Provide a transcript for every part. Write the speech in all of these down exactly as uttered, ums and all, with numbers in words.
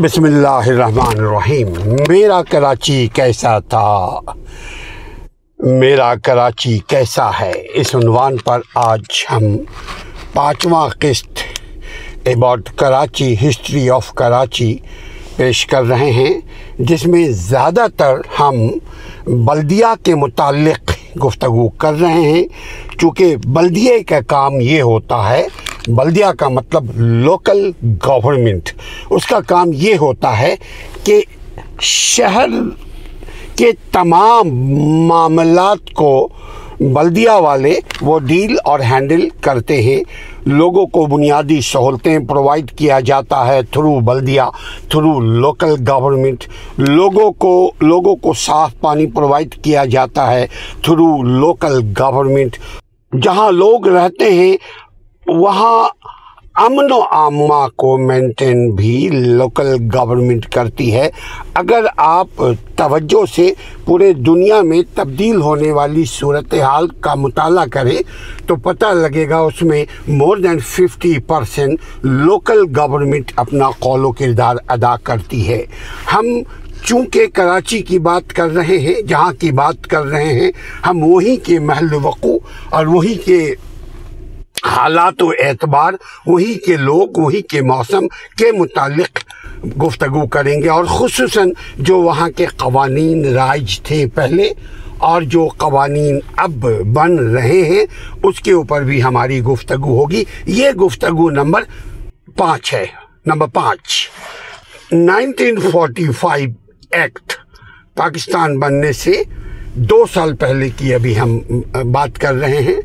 بسم اللہ الرحمن الرحیم۔ میرا کراچی کیسا تھا، میرا کراچی کیسا ہے، اس عنوان پر آج ہم پانچواں قسط about Karachi, history of Karachi پیش کر رہے ہیں، جس میں زیادہ تر ہم بلدیہ کے متعلق گفتگو کر رہے ہیں، چونکہ بلدیے کا کام یہ ہوتا ہے، بلدیہ کا مطلب لوکل گورنمنٹ، اس کا کام یہ ہوتا ہے کہ شہر کے تمام معاملات کو بلدیہ والے وہ ڈیل اور ہینڈل کرتے ہیں۔ لوگوں کو بنیادی سہولتیں پرووائڈ کیا جاتا ہے تھرو بلدیہ، تھرو لوکل گورنمنٹ، لوگوں کو لوگوں کو صاف پانی پرووائڈ کیا جاتا ہے تھرو لوکل گورنمنٹ۔ جہاں لوگ رہتے ہیں وہاں امن و عامہ کو مینٹین بھی لوکل گورنمنٹ کرتی ہے۔ اگر آپ توجہ سے پورے دنیا میں تبدیل ہونے والی صورتحال کا مطالعہ کریں تو پتہ لگے گا اس میں more than fifty percent local government اپنا قول و کردار ادا کرتی ہے۔ ہم چونکہ کراچی کی بات کر رہے ہیں، جہاں کی بات کر رہے ہیں، ہم وہی کے محل وقوع اور وہی کے حالات و اعتبار، وہی کے لوگ، وہی کے موسم کے متعلق گفتگو کریں گے، اور خصوصاً جو وہاں کے قوانین رائج تھے پہلے اور جو قوانین اب بن رہے ہیں، اس کے اوپر بھی ہماری گفتگو ہوگی۔ یہ گفتگو نمبر پانچ ہے۔ نمبر پانچ، nineteen forty five act, Pakistan بننے سے دو سال پہلے کی ابھی ہم بات کر رہے ہیں۔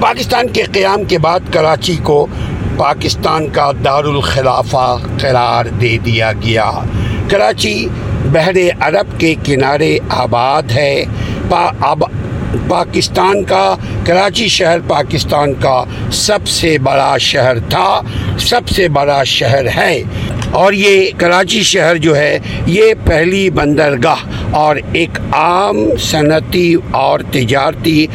پاکستان کے قیام کے بعد کراچی کو پاکستان کا دارالخلافہ قرار دے دیا گیا۔ کراچی بحر عرب کے کنارے آباد ہے۔ پا آب پاکستان کا کراچی شہر پاکستان کا سب سے بڑا شہر تھا، سب سے بڑا شہر ہے، اور یہ کراچی شہر جو ہے یہ پہلی بندرگاہ اور ایک عام صنعتی اور تجارتی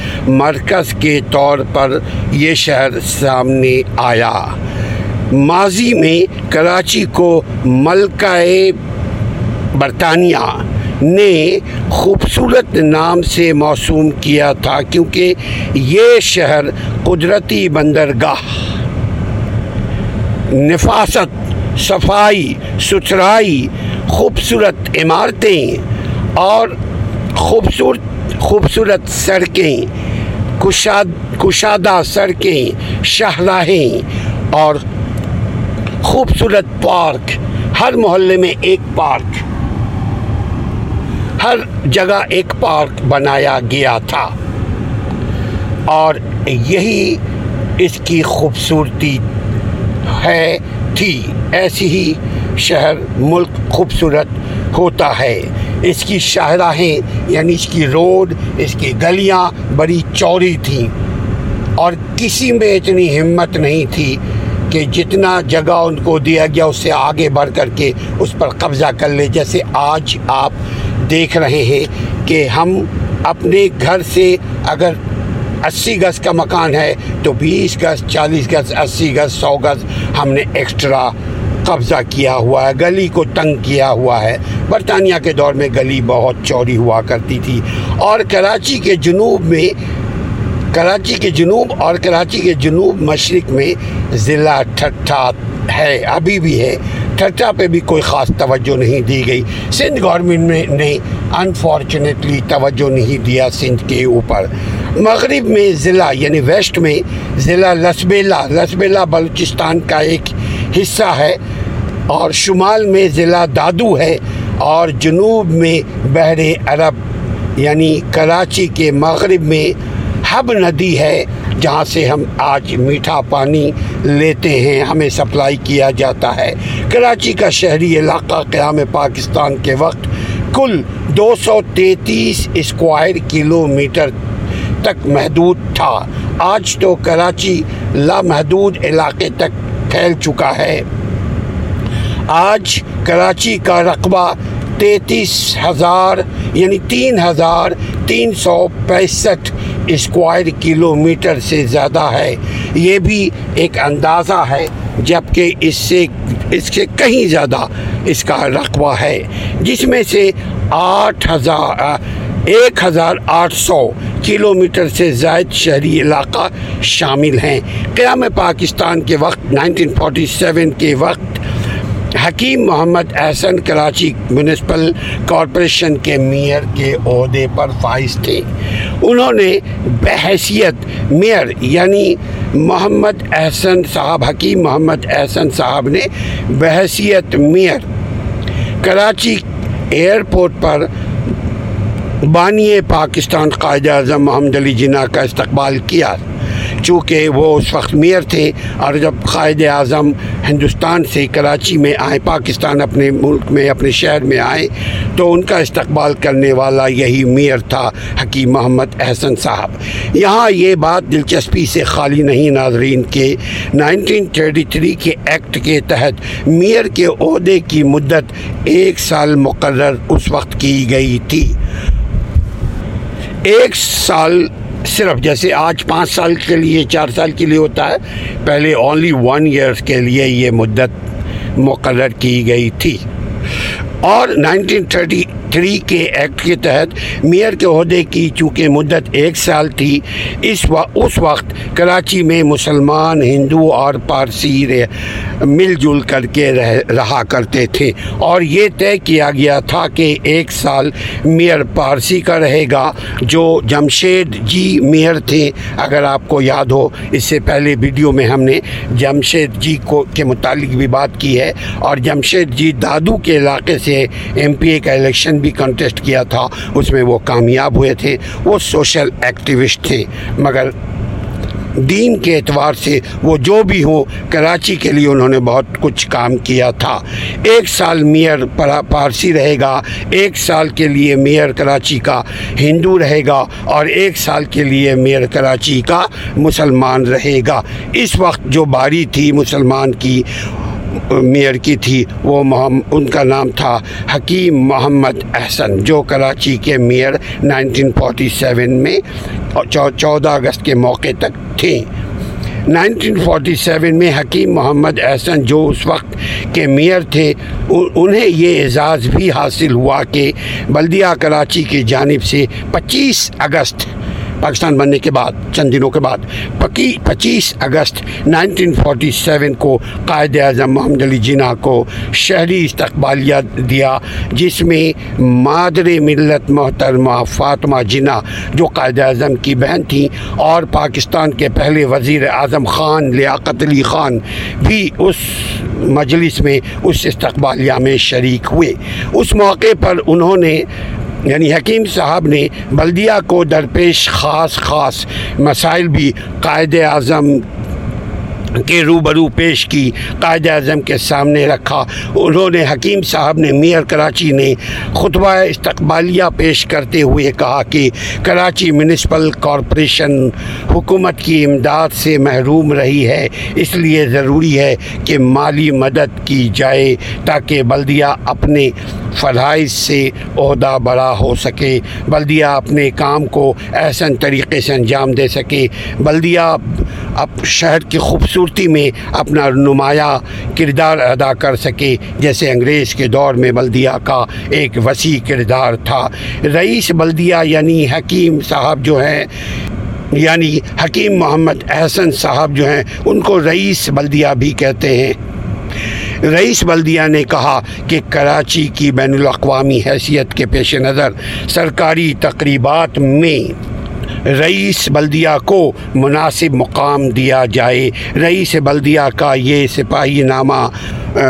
مرکز کے طور پر یہ شہر سامنے آیا۔ ماضی میں کراچی کو ملکہ برطانیہ نے خوبصورت نام سے موسوم کیا تھا، کیونکہ یہ شہر قدرتی بندرگاہ، نفاست، صفائی ستھرائی، خوبصورت عمارتیں اور خوبصورت خوبصورت سڑکیں، کشاد کشادہ سڑکیں، شاہراہیں اور خوبصورت پارک، ہر محلے میں ایک پارک، ہر جگہ ایک پارک بنایا گیا تھا، اور یہی اس کی خوبصورتی ہے تھی۔ ایسی ہی شہر ملک خوبصورت ہوتا ہے۔ اس کی شاہراہیں یعنی اس کی روڈ، اس کی گلیاں بڑی چوڑی تھیں، اور کسی میں اتنی ہمت نہیں تھی کہ جتنا جگہ ان کو دیا گیا اس سے آگے بڑھ کر کے اس پر قبضہ کر لے۔ جیسے آج آپ دیکھ رہے ہیں کہ ہم اپنے گھر سے اگر اسی گز کا مکان ہے تو بیس گز، چالیس گز، اسی گز، سو گز ہم نے ایکسٹرا قبضہ کیا ہوا ہے، گلی کو تنگ کیا ہوا ہے۔ برطانیہ کے دور میں گلی بہت چوڑی ہوا کرتی تھی، اور کراچی کے جنوب میں کراچی کے جنوب اور کراچی کے جنوب مشرق میں ضلع ٹھٹھا ہے، ابھی بھی ہے۔ ٹھٹھا پہ بھی کوئی خاص توجہ نہیں دی گئی، سندھ گورنمنٹ نے انفارچونیٹلی توجہ نہیں دیا سندھ کے اوپر۔ مغرب میں ضلع یعنی ویسٹ میں ضلع لسبیلا، لسبیلا بلوچستان کا ایک حصہ ہے، اور شمال میں ضلع دادو ہے، اور جنوب میں بحر عرب یعنی کراچی کے مغرب میں حب ندی ہے، جہاں سے ہم آج میٹھا پانی لیتے ہیں، ہمیں سپلائی کیا جاتا ہے۔ کراچی کا شہری علاقہ قیام پاکستان کے وقت کل دو سو تینتیس اسکوائر کلومیٹر تک محدود تھا۔ آج تو کراچی لامحدود علاقے تک پھیل چکا ہے۔ آج کراچی کا رقبہ تینتیس ہزار یعنی تین ہزار تین سو پینسٹھ اسکوائر کلومیٹر سے زیادہ ہے۔ یہ بھی ایک اندازہ ہے جبکہ اس سے اس سے کہیں زیادہ اس کا رقبہ ہے، جس میں سے آٹھ ہزار ایک ہزار آٹھ سو کلو میٹر سے زائد شہری علاقہ شامل ہیں۔ قیام پاکستان کے وقت انیس سو سینتالیس کے وقت حکیم محمد احسن کراچی میونسپل کارپوریشن کے میئر کے عہدے پر فائز تھے۔ انہوں نے بحیثیت میئر یعنی محمد احسن صاحب حکیم محمد احسن صاحب نے بحیثیت میئر کراچی ایئرپورٹ پر بانی پاکستان قائد اعظم محمد علی جناح کا استقبال کیا۔ چونکہ وہ اس وقت میئر تھے اور جب قائد اعظم ہندوستان سے کراچی میں آئے، پاکستان اپنے ملک میں اپنے شہر میں آئے، تو ان کا استقبال کرنے والا یہی میئر تھا حکیم محمد احسن صاحب۔ یہاں یہ بات دلچسپی سے خالی نہیں ناظرین کہ انیس سو تریتالیس کے ایکٹ کے تحت میئر کے عہدے کی مدت ایک سال مقرر اس وقت کی گئی تھی۔ ایک سال صرف، جیسے آج پانچ سال کے لیے چار سال کے لیے ہوتا ہے، پہلے اونلی ون ایئرس کے لیے یہ مدت مقرر کی گئی تھی۔ اور انیس سو تریتالیس کے ایکٹ کے تحت میئر کے عہدے کی چونکہ مدت ایک سال تھی، اس وقت اس وقت کراچی میں مسلمان، ہندو اور پارسی مل جل کر کے رہا کرتے تھے، اور یہ طے کیا گیا تھا کہ ایک سال میئر پارسی کا رہے گا جو جمشید جی میئر تھے۔ اگر آپ کو یاد ہو، اس سے پہلے ویڈیو میں ہم نے جمشید جی کو کے متعلق بھی بات کی ہے، اور جمشید جی دادو کے علاقے سے ایم پی اے کا الیکشن بھی کنٹیسٹ کیا تھا، اس میں وہ کامیاب ہوئے تھے۔ وہ سوشل ایکٹیوسٹ تھے، مگر دین کے اعتبار سے وہ جو بھی ہوں کراچی کے لیے انہوں نے بہت کچھ کام کیا تھا۔ ایک سال میئر پارسی رہے گا، ایک سال کے لیے میئر کراچی کا ہندو رہے گا، اور ایک سال کے لیے میئر کراچی کا مسلمان رہے گا۔ اس وقت جو باری تھی مسلمان کی میئر کی تھی، وہ محمد ان کا نام تھا حکیم محمد احسن، جو کراچی کے میئر انیس سو سینتالیس میں چودہ اگست کے موقع تک تھے۔ انیس سو سینتالیس میں حکیم محمد احسن جو اس وقت کے میئر تھے، انہیں یہ اعزاز بھی حاصل ہوا کہ بلدیہ کراچی کی جانب سے پچیس اگست پاکستان بننے کے بعد چند دنوں کے بعد پچیس اگست انیس سو سینتالیس کو قائد اعظم محمد علی جناح کو شہری استقبالیہ دیا، جس میں مادر ملت محترمہ فاطمہ جناح جو قائد اعظم کی بہن تھیں اور پاکستان کے پہلے وزیر اعظم خان لیاقت علی خان بھی اس مجلس میں اس استقبالیہ میں شریک ہوئے۔ اس موقع پر انہوں نے یعنی حکیم صاحب نے بلدیہ کو درپیش خاص خاص مسائل بھی قائد اعظم کے روبرو پیش کی، قائد اعظم کے سامنے رکھا۔ انہوں نے حکیم صاحب نے میئر کراچی نے خطبہ استقبالیہ پیش کرتے ہوئے کہا کہ کراچی میونسپل کارپوریشن حکومت کی امداد سے محروم رہی ہے، اس لیے ضروری ہے کہ مالی مدد کی جائے تاکہ بلدیہ اپنے فرائض سے عہدہ برا ہو سکے، بلدیہ اپنے کام کو احسن طریقے سے انجام دے سکے، بلدیہ اب شہر کی خوبصورتی میں اپنا نمایاں کردار ادا کر سکے، جیسے انگریز کے دور میں بلدیہ کا ایک وسیع کردار تھا۔ رئیس بلدیہ یعنی حکیم صاحب جو ہیں یعنی حکیم محمد احسن صاحب جو ہیں، ان کو رئیس بلدیہ بھی کہتے ہیں۔ رئیس بلدیہ نے کہا کہ کراچی کی بین الاقوامی حیثیت کے پیش نظر سرکاری تقریبات میں رئیس بلدیہ کو مناسب مقام دیا جائے۔ رئیس بلدیہ کا یہ سپاہی نامہ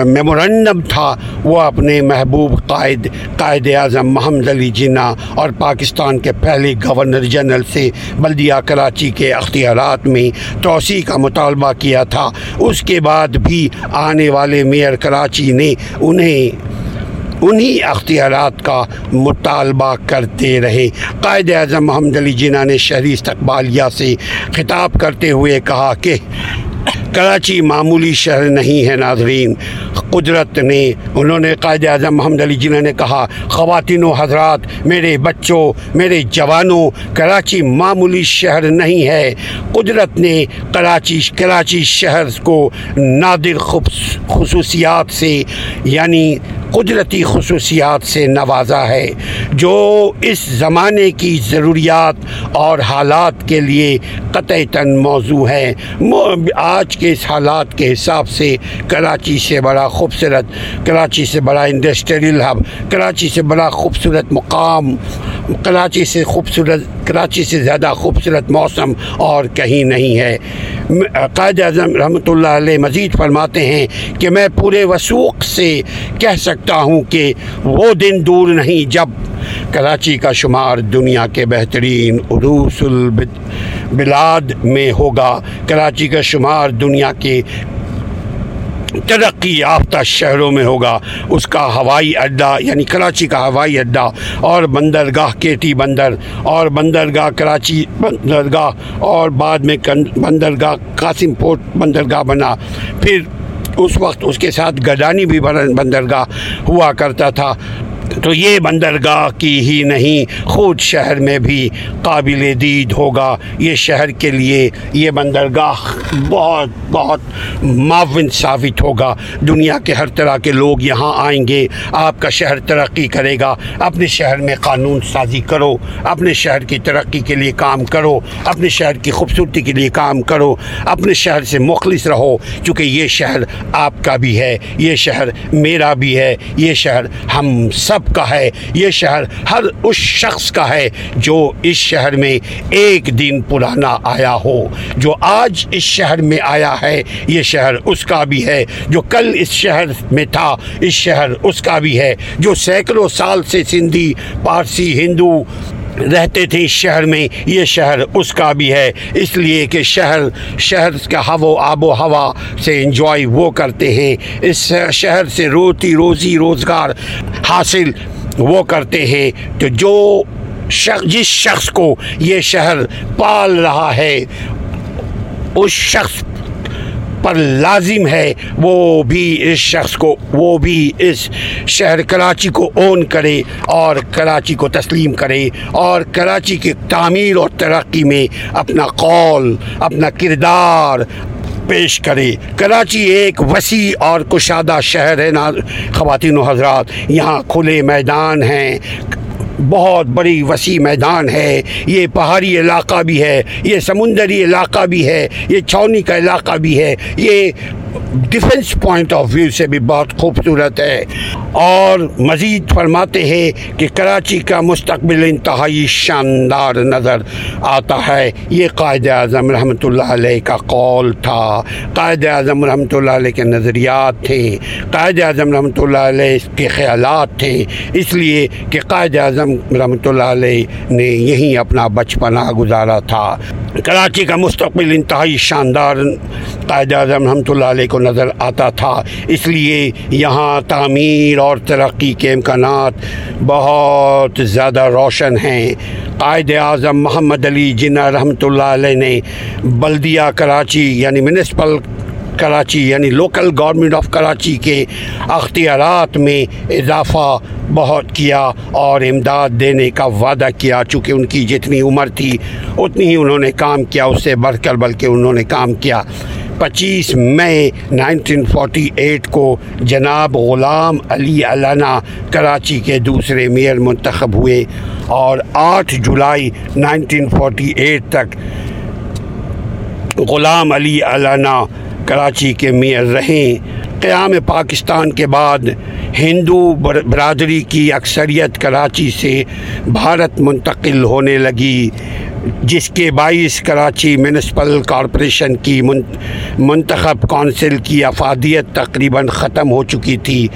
میمورنڈم تھا، وہ اپنے محبوب قائد قائد اعظم محمد علی جناح اور پاکستان کے پہلے گورنر جنرل سے بلدیہ کراچی کے اختیارات میں توسیع کا مطالبہ کیا تھا۔ اس کے بعد بھی آنے والے میئر کراچی نے انہیں انہی اختیارات کا مطالبہ کرتے رہے۔ قائد اعظم محمد علی جناح نے شہری استقبالیہ سے خطاب کرتے ہوئے کہا کہ کراچی معمولی شہر نہیں ہے ناظرین. قدرت نے انہوں نے قائد اعظم محمد علی جناح نے کہا خواتین و حضرات میرے بچوں میرے جوانوں کراچی معمولی شہر نہیں ہے. قدرت نے کراچی کراچی شہر کو نادر خصوصیات سے یعنی قدرتی خصوصیات سے نوازا ہے جو اس زمانے کی ضروریات اور حالات کے لیے قطعاً موزوں ہے. آج کے اس حالات کے حساب سے کراچی سے بڑا خوبصورت کراچی سے بڑا انڈسٹریل ہب کراچی سے بڑا خوبصورت مقام کراچی سے خوبصورت کراچی سے زیادہ خوبصورت موسم اور کہیں نہیں ہے. قائد اعظم رحمۃ اللہ علیہ مزید فرماتے ہیں کہ میں پورے وثوق سے کہہ سکتا ہوں کہ وہ دن دور نہیں جب کراچی کا شمار دنیا کے بہترین عروس البلاد میں ہوگا. کراچی کا شمار دنیا کے ترقی یافتہ شہروں میں ہوگا. اس کا ہوائی اڈہ یعنی کراچی کا ہوائی اڈہ اور بندرگاہ کیٹی بندر اور بندرگاہ کراچی بندرگاہ اور بعد میں بندرگاہ قاسم پورٹ بندرگاہ بنا. پھر اس وقت اس کے ساتھ گدانی بھی بندرگاہ ہوا کرتا تھا. تو یہ بندرگاہ کی ہی نہیں خود شہر میں بھی قابل دید ہوگا. یہ شہر کے لیے یہ بندرگاہ بہت بہت معاون ثابت ہوگا. دنیا کے ہر طرح کے لوگ یہاں آئیں گے. آپ کا شہر ترقی کرے گا. اپنے شہر میں قانون سازی کرو, اپنے شہر کی ترقی کے لیے کام کرو, اپنے شہر کی خوبصورتی کے لیے کام کرو, اپنے شہر سے مخلص رہو چونکہ یہ شہر آپ کا بھی ہے, یہ شہر میرا بھی ہے, یہ شہر ہم سب کا ہے, یہ شہر ہر اس شخص کا ہے جو اس شہر میں ایک دن پرانا آیا ہو. جو آج اس شہر میں آیا ہے یہ شہر اس کا بھی ہے, جو کل اس شہر میں تھا اس شہر اس کا بھی ہے, جو سینکڑوں سال سے سندھی پارسی ہندو رہتے تھے اس شہر میں یہ شہر اس کا بھی ہے. اس لیے کہ شہر شہر کا ہوا آب و ہوا سے انجوائے وہ کرتے ہیں, اس شہر سے روٹی روزی روزگار حاصل وہ کرتے ہیں. تو جو شخص جس شخص کو یہ شہر پال رہا ہے اس شخص پر لازم ہے وہ بھی اس شخص کو وہ بھی اس شہر کراچی کو اون کرے اور کراچی کو تسلیم کرے اور کراچی کی تعمیر اور ترقی میں اپنا قول اپنا کردار پیش کرے. کراچی ایک وسیع اور کشادہ شہر ہے نا خواتین و حضرات. یہاں کھلے میدان ہیں, بہت بڑی وسیع میدان ہے. یہ پہاڑی علاقہ بھی ہے, یہ سمندری علاقہ بھی ہے, یہ چھاؤنی کا علاقہ بھی ہے, یہ ڈیفنس پوائنٹ آف ویو سے بھی بہت خوبصورت ہے. اور مزید فرماتے ہیں کہ کراچی کا مستقبل انتہائی شاندار نظر آتا ہے. یہ قائد اعظم رحمۃ اللہ علیہ کا قول تھا, قائد اعظم رحمۃ اللہ علیہ کے نظریات تھے, قائد اعظم رحمۃ اللہ علیہ کے خیالات تھے. اس لیے کہ قائد اعظم رحمۃ اللہ علیہ نے یہیں اپنا بچپنا گزارا تھا. کراچی کا مستقبل انتہائی شاندار قائد اعظم رحمۃ اللہ علیہ کو نظر آتا تھا. اس لیے یہاں تعمیر اور ترقی کے امکانات بہت زیادہ روشن ہیں. قائد اعظم محمد علی جناح رحمۃ اللہ علیہ نے بلدیہ کراچی یعنی میونسپل کراچی یعنی لوکل گورنمنٹ آف کراچی کے اختیارات میں اضافہ بہت کیا اور امداد دینے کا وعدہ کیا. چونکہ ان کی جتنی عمر تھی اتنی ہی انہوں نے کام کیا, اس سے بڑھ کر بلکہ انہوں نے کام کیا. پچیس مئی نائنٹین فورٹی ایٹ کو جناب غلام علی علانا کراچی کے دوسرے میئر منتخب ہوئے اور آٹھ جولائی نائنٹین فورٹی ایٹ تک غلام علی علانا کراچی کے میئر رہیں. قیام پاکستان کے بعد ہندو برادری کی اکثریت کراچی سے بھارت منتقل ہونے لگی, جس کے باعث کراچی میونسپل کارپوریشن کی منتخب کونسل کی افادیت تقریباً ختم ہو چکی تھی.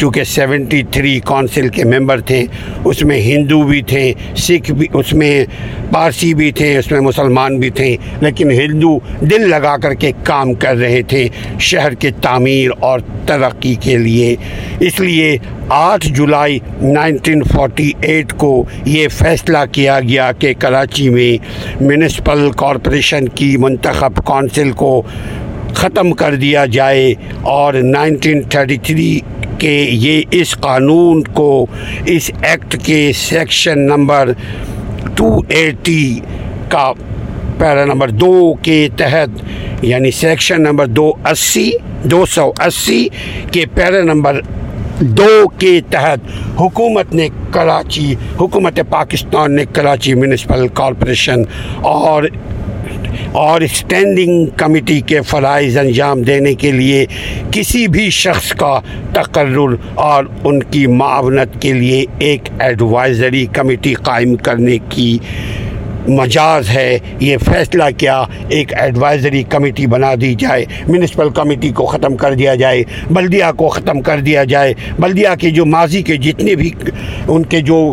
چونکہ سیونٹی تھری کونسل کے ممبر تھے, اس میں ہندو بھی تھے, سکھ بھی, اس میں پارسی بھی تھے, اس میں مسلمان بھی تھے, لیکن ہندو دل لگا کر کے کام کر رہے تھے شہر کے تعمیر اور ترقی کے لیے. اس لیے آٹھ جولائی نائنٹین فورٹی ایٹ کو یہ فیصلہ کیا گیا کہ کراچی میں میونسپل کارپوریشن کی منتخب کونسل کو ختم کر دیا جائے اور نائنٹین تھرٹی تھری کہ یہ اس قانون کو اس ایکٹ کے سیکشن نمبر دو سو اسی کا پیرا نمبر دو کے تحت یعنی سیکشن نمبر دو اسی دو سو اسی کے پیرا نمبر دو کے تحت حکومت نے کراچی حکومت پاکستان نے کراچی میونسپل کارپوریشن اور اور اسٹینڈنگ کمیٹی کے فرائض انجام دینے کے لیے کسی بھی شخص کا تقرر اور ان کی معاونت کے لیے ایک ایڈوائزری کمیٹی قائم کرنے کی مجاز ہے. یہ فیصلہ کیا ایک ایڈوائزری کمیٹی بنا دی جائے, میونسپل کمیٹی کو ختم کر دیا جائے, بلدیہ کو ختم کر دیا جائے, بلدیہ کے جو ماضی کے جتنے بھی ان کے جو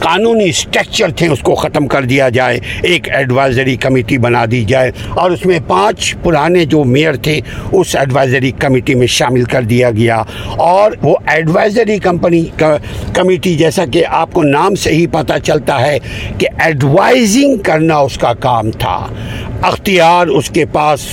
قانونی اسٹرکچر تھے اس کو ختم کر دیا جائے, ایک ایڈوائزری کمیٹی بنا دی جائے اور اس میں پانچ پرانے جو میئر تھے اس ایڈوائزری کمیٹی میں شامل کر دیا گیا. اور وہ ایڈوائزری کمپنی کمیٹی جیسا کہ آپ کو نام سے ہی پتہ چلتا ہے کہ ایڈوائزنگ کرنا اس کا کام تھا, اختیار اس کے پاس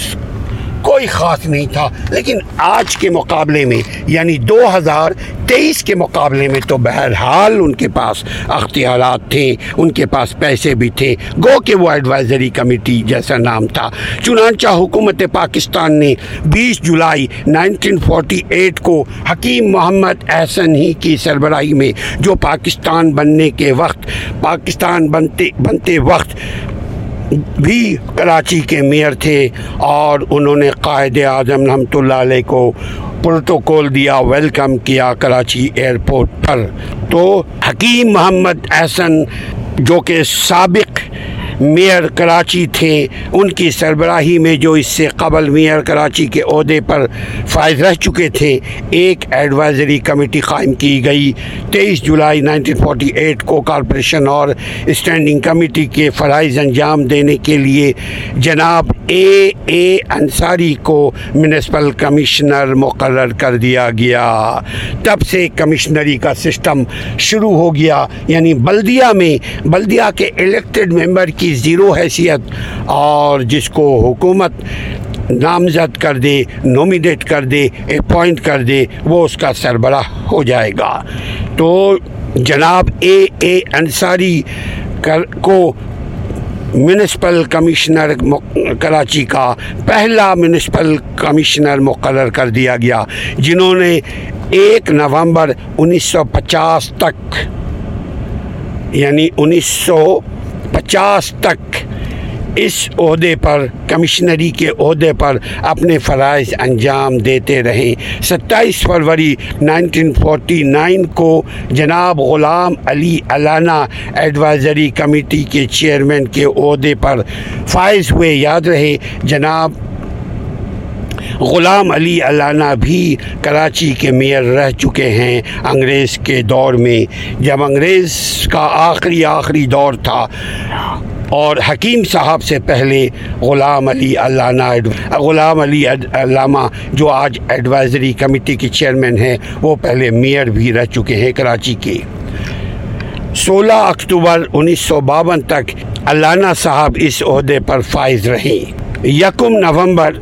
کوئی خاص نہیں تھا. لیکن آج کے مقابلے میں یعنی دو ہزار تیئیس کے مقابلے میں تو بہرحال ان کے پاس اختیارات تھے, ان کے پاس پیسے بھی تھے, گو کہ وہ ایڈوائزری کمیٹی جیسا نام تھا. چنانچہ حکومت پاکستان نے بیس جولائی نائنٹین فورٹی ایٹ کو حکیم محمد احسن ہی کی سربراہی میں, جو پاکستان بننے کے وقت پاکستان بنتے بنتے وقت بھی کراچی کے میئر تھے, اور انہوں نے قائد اعظم رحمتہ اللہ علیہ کو پروٹوکول دیا, ویلکم کیا کراچی ایئرپورٹ پر. تو حکیم محمد احسن جو کہ سابق میئر کراچی تھے, ان کی سربراہی میں جو اس سے قبل میئر کراچی کے عہدے پر فائز رہ چکے تھے, ایک ایڈوائزری کمیٹی قائم کی گئی. تیئیس جولائی نائنٹین فورٹی ایٹ کو کارپوریشن اور اسٹینڈنگ کمیٹی کے فرائض انجام دینے کے لیے جناب اے اے انصاری کو میونسپل کمشنر مقرر کر دیا گیا. تب سے کمشنری کا سسٹم شروع ہو گیا, یعنی بلدیہ میں بلدیہ کے الیکٹڈ ممبر کی زیرو حیثیت, اور جس کو حکومت نامزد کر دے, نومینیٹ کر دے, اپوائنٹ کر دے, وہ اس کا سربراہ ہو جائے گا. تو جناب اے اے انصاری کو میونسپل کمشنر کراچی کا پہلا میونسپل کمشنر مقرر کر دیا گیا, جنہوں نے ایک نومبر انیس سو پچاس تک یعنی انیس سو پچاس تک اس عہدے پر کمشنری کے عہدے پر اپنے فرائض انجام دیتے رہیں. ستائیس فروری نائنٹین فورٹی نائن کو جناب غلام علی علانہ ایڈوائزری کمیٹی کے چیئرمین کے عہدے پر فائز ہوئے. یاد رہے جناب غلام علی علانہ بھی کراچی کے میئر رہ چکے ہیں انگریز کے دور میں, جب انگریز کا آخری آخری دور تھا, اور حکیم صاحب سے پہلے غلام علی علانہ غلام علی علامہ جو آج ایڈوائزری کمیٹی کے چیئرمین ہیں, وہ پہلے میئر بھی رہ چکے ہیں کراچی کے. سولہ اکتوبر انیس سو باون تک علانہ صاحب اس عہدے پر فائز رہے. یکم نومبر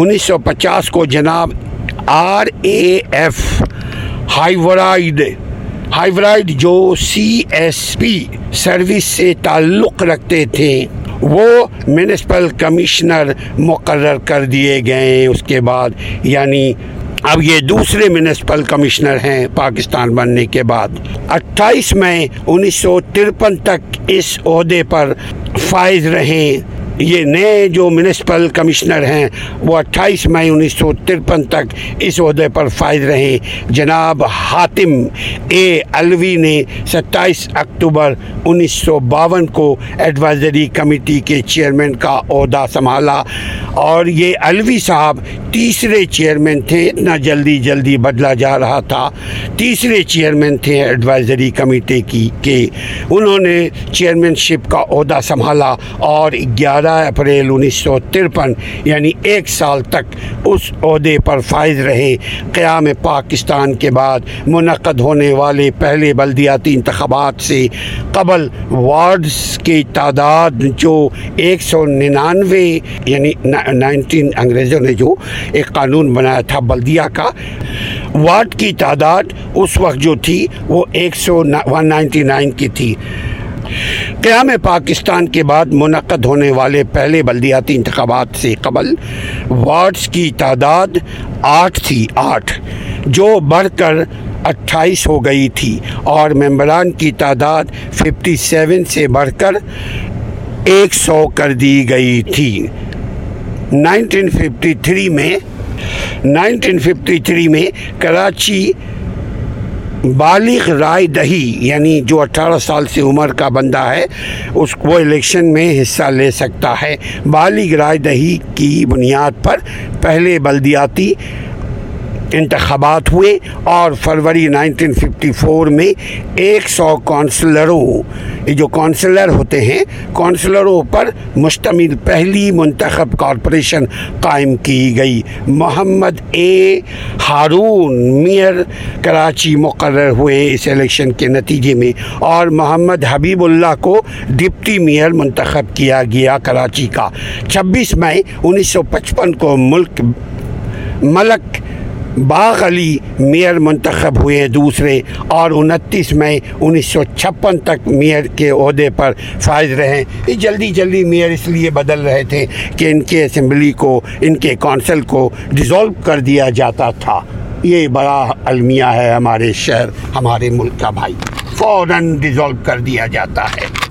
انیس سو پچاس کو جناب آر اے ایف ہائیورائڈ ہائیورائڈ جو سی ایس پی سروس سے تعلق رکھتے تھے, وہ میونسپل کمشنر مقرر کر دیے گئے اس کے بعد. یعنی اب یہ دوسرے میونسپل کمشنر ہیں پاکستان بننے کے بعد. اٹھائیس مئی انیس سو ترپن تک اس عہدے پر فائز رہے. یہ نئے جو میونسپل کمشنر ہیں وہ اٹھائیس مئی انیس سو ترپن تک اس عہدے پر فائز رہے. جناب حاتم اے علوی نے ستائیس اکتوبر انیس سو باون کو ایڈوائزری کمیٹی کے چیئرمین کا عہدہ سنبھالا, اور یہ علوی صاحب تیسرے چیئرمین تھے. اتنا جلدی جلدی بدلا جا رہا تھا. تیسرے چیئرمین تھے ایڈوائزری کمیٹی کی کے. انہوں نے چیئرمین شپ کا عہدہ سنبھالا اور گیارہ پہلا اپریل انیس سو ترپن یعنی ایک سال تک اس عہدے پر فائز رہے۔ قیام پاکستان کے بعد منعقد ہونے والے پہلے بلدیاتی انتخابات سے قبل وارڈز کی تعداد جو ایک سو ننانوے یعنی نائنٹین انگریزوں نے جو ایک قانون بنایا تھا بلدیہ کا، وارڈ کی تعداد اس وقت جو تھی وہ ایک سو ون نائنٹی نائن کی تھی۔ قیام پاکستان کے بعد منعقد ہونے والے پہلے بلدیاتی انتخابات سے قبل وارڈز کی تعداد آٹھ تھی، آٹھ جو بڑھ کر اٹھائیس ہو گئی تھی، اور ممبران کی تعداد ففٹی سیون سے بڑھ کر ایک سو کر دی گئی تھی۔ نائنٹین ففٹی تھری میں نائنٹین ففٹی تھری میں کراچی بالغ رائے دہی یعنی جو اٹھارہ سال سے عمر کا بندہ ہے اس کو الیکشن میں حصہ لے سکتا ہے۔ بالغ رائے دہی کی بنیاد پر پہلے بلدیاتی انتخابات ہوئے اور فروری نائنٹین ففٹی فور میں ایک سو کونسلروں، جو کونسلر ہوتے ہیں، کونسلروں پر مشتمل پہلی منتخب کارپوریشن قائم کی گئی۔ محمد اے ہارون میئر کراچی مقرر ہوئے اس الیکشن کے نتیجے میں، اور محمد حبیب اللہ کو ڈپٹی میئر منتخب کیا گیا کراچی کا۔ چھبیس مئی انیس سو پچپن کو ملک ملک باغ علی میئر منتخب ہوئے دوسرے، اور انتیس مئی انیس سو چھپن تک میئر کے عہدے پر فائز رہے۔ یہ جلدی جلدی میئر اس لیے بدل رہے تھے کہ ان کے اسمبلی کو، ان کے کونسل کو ڈیزولو کر دیا جاتا تھا۔ یہ بڑا المیہ ہے ہمارے شہر، ہمارے ملک کا بھائی، فوراً ڈیزولو کر دیا جاتا ہے۔